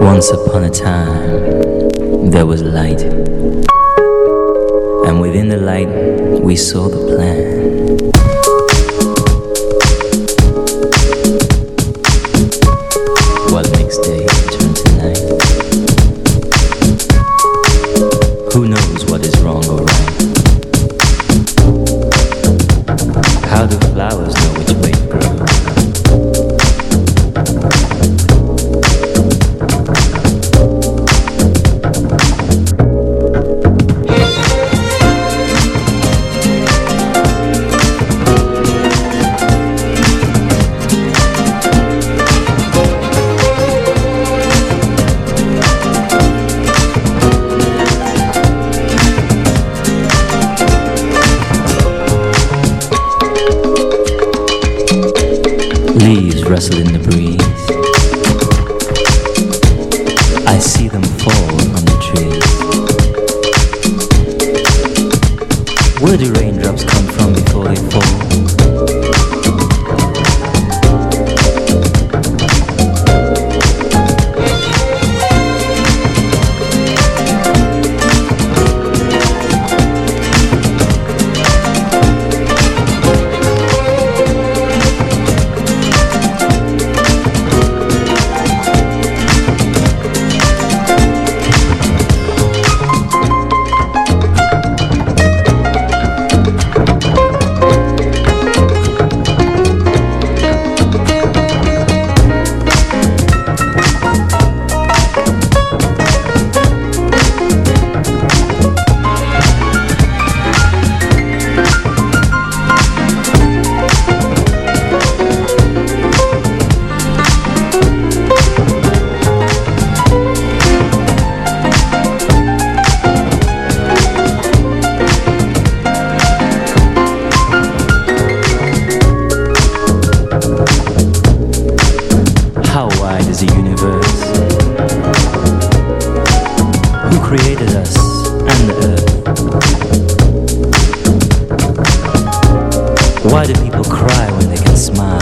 Once upon a time, there was light, and within the light, we saw the plan. Rustle in the breeze, I see them fall on the trees. Where do raindrops come from before they fall? created us and the earth. Why do people cry when they can smile?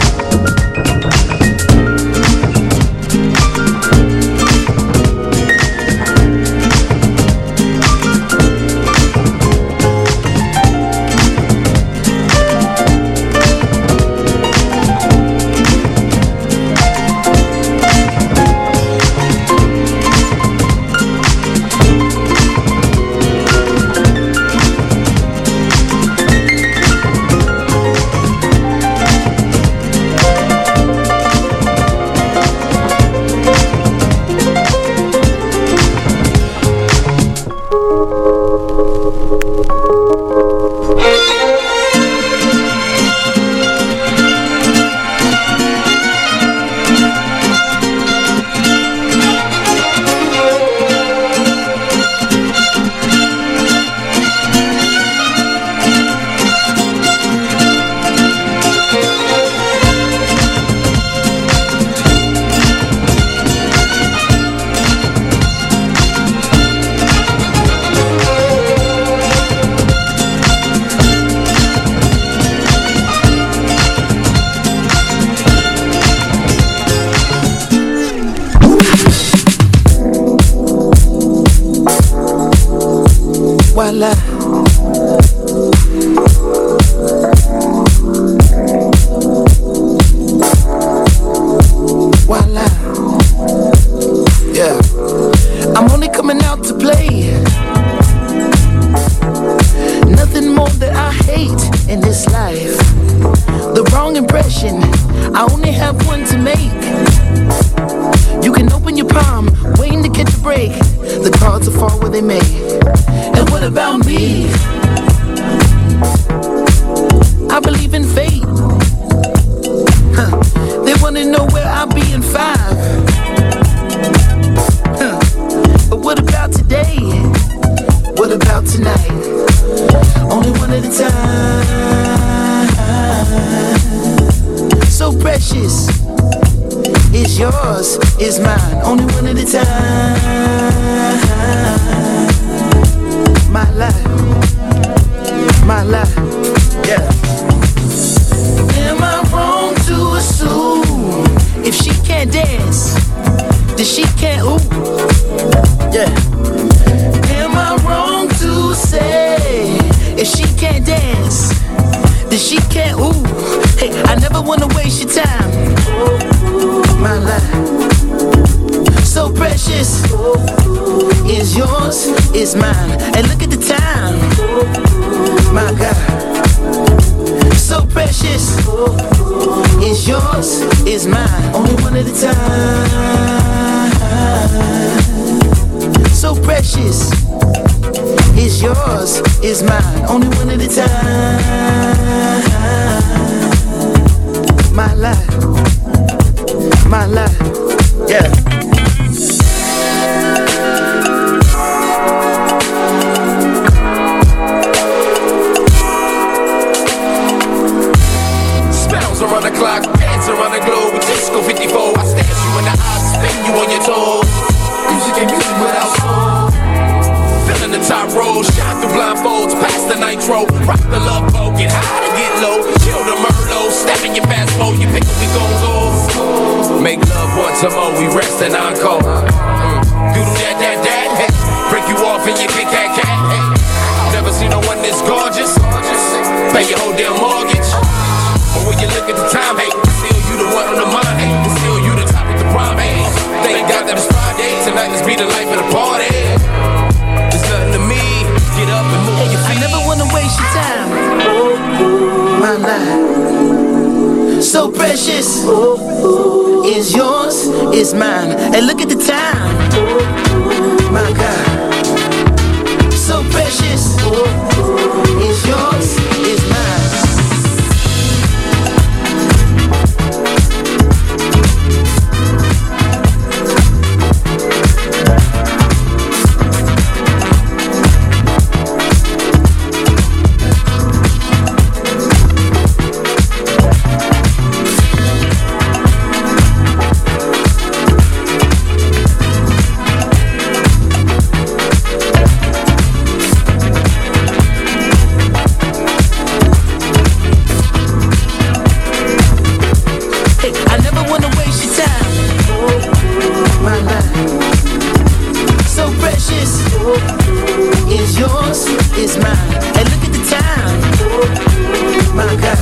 is yours, is mine. And look at the time, my God,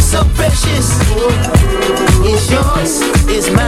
so precious. Is yours, is mine.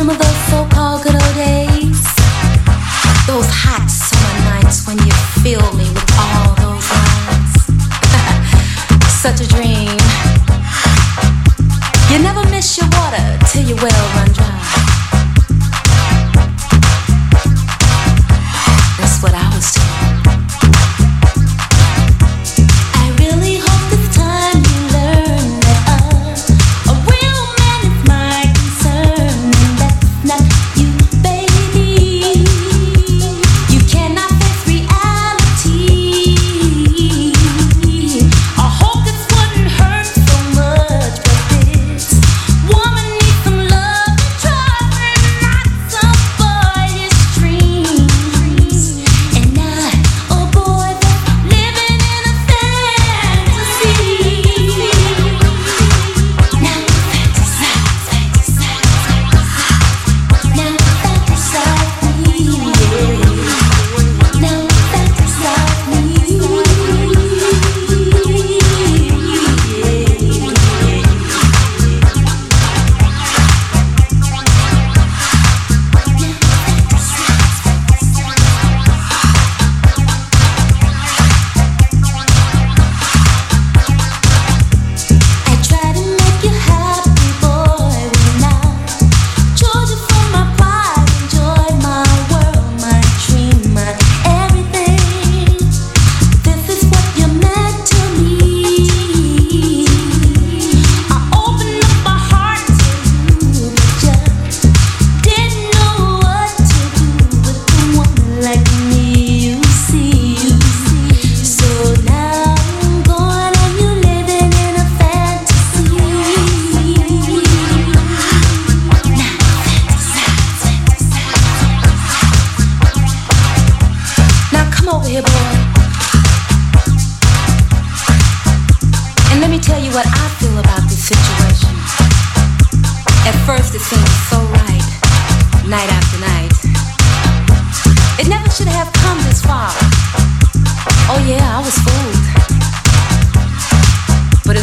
Remember those so-called good old days? Those hot summer nights when you filled me with all those lines. Such a dream. You never miss your water till your well run dry. That's what I was told.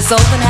Open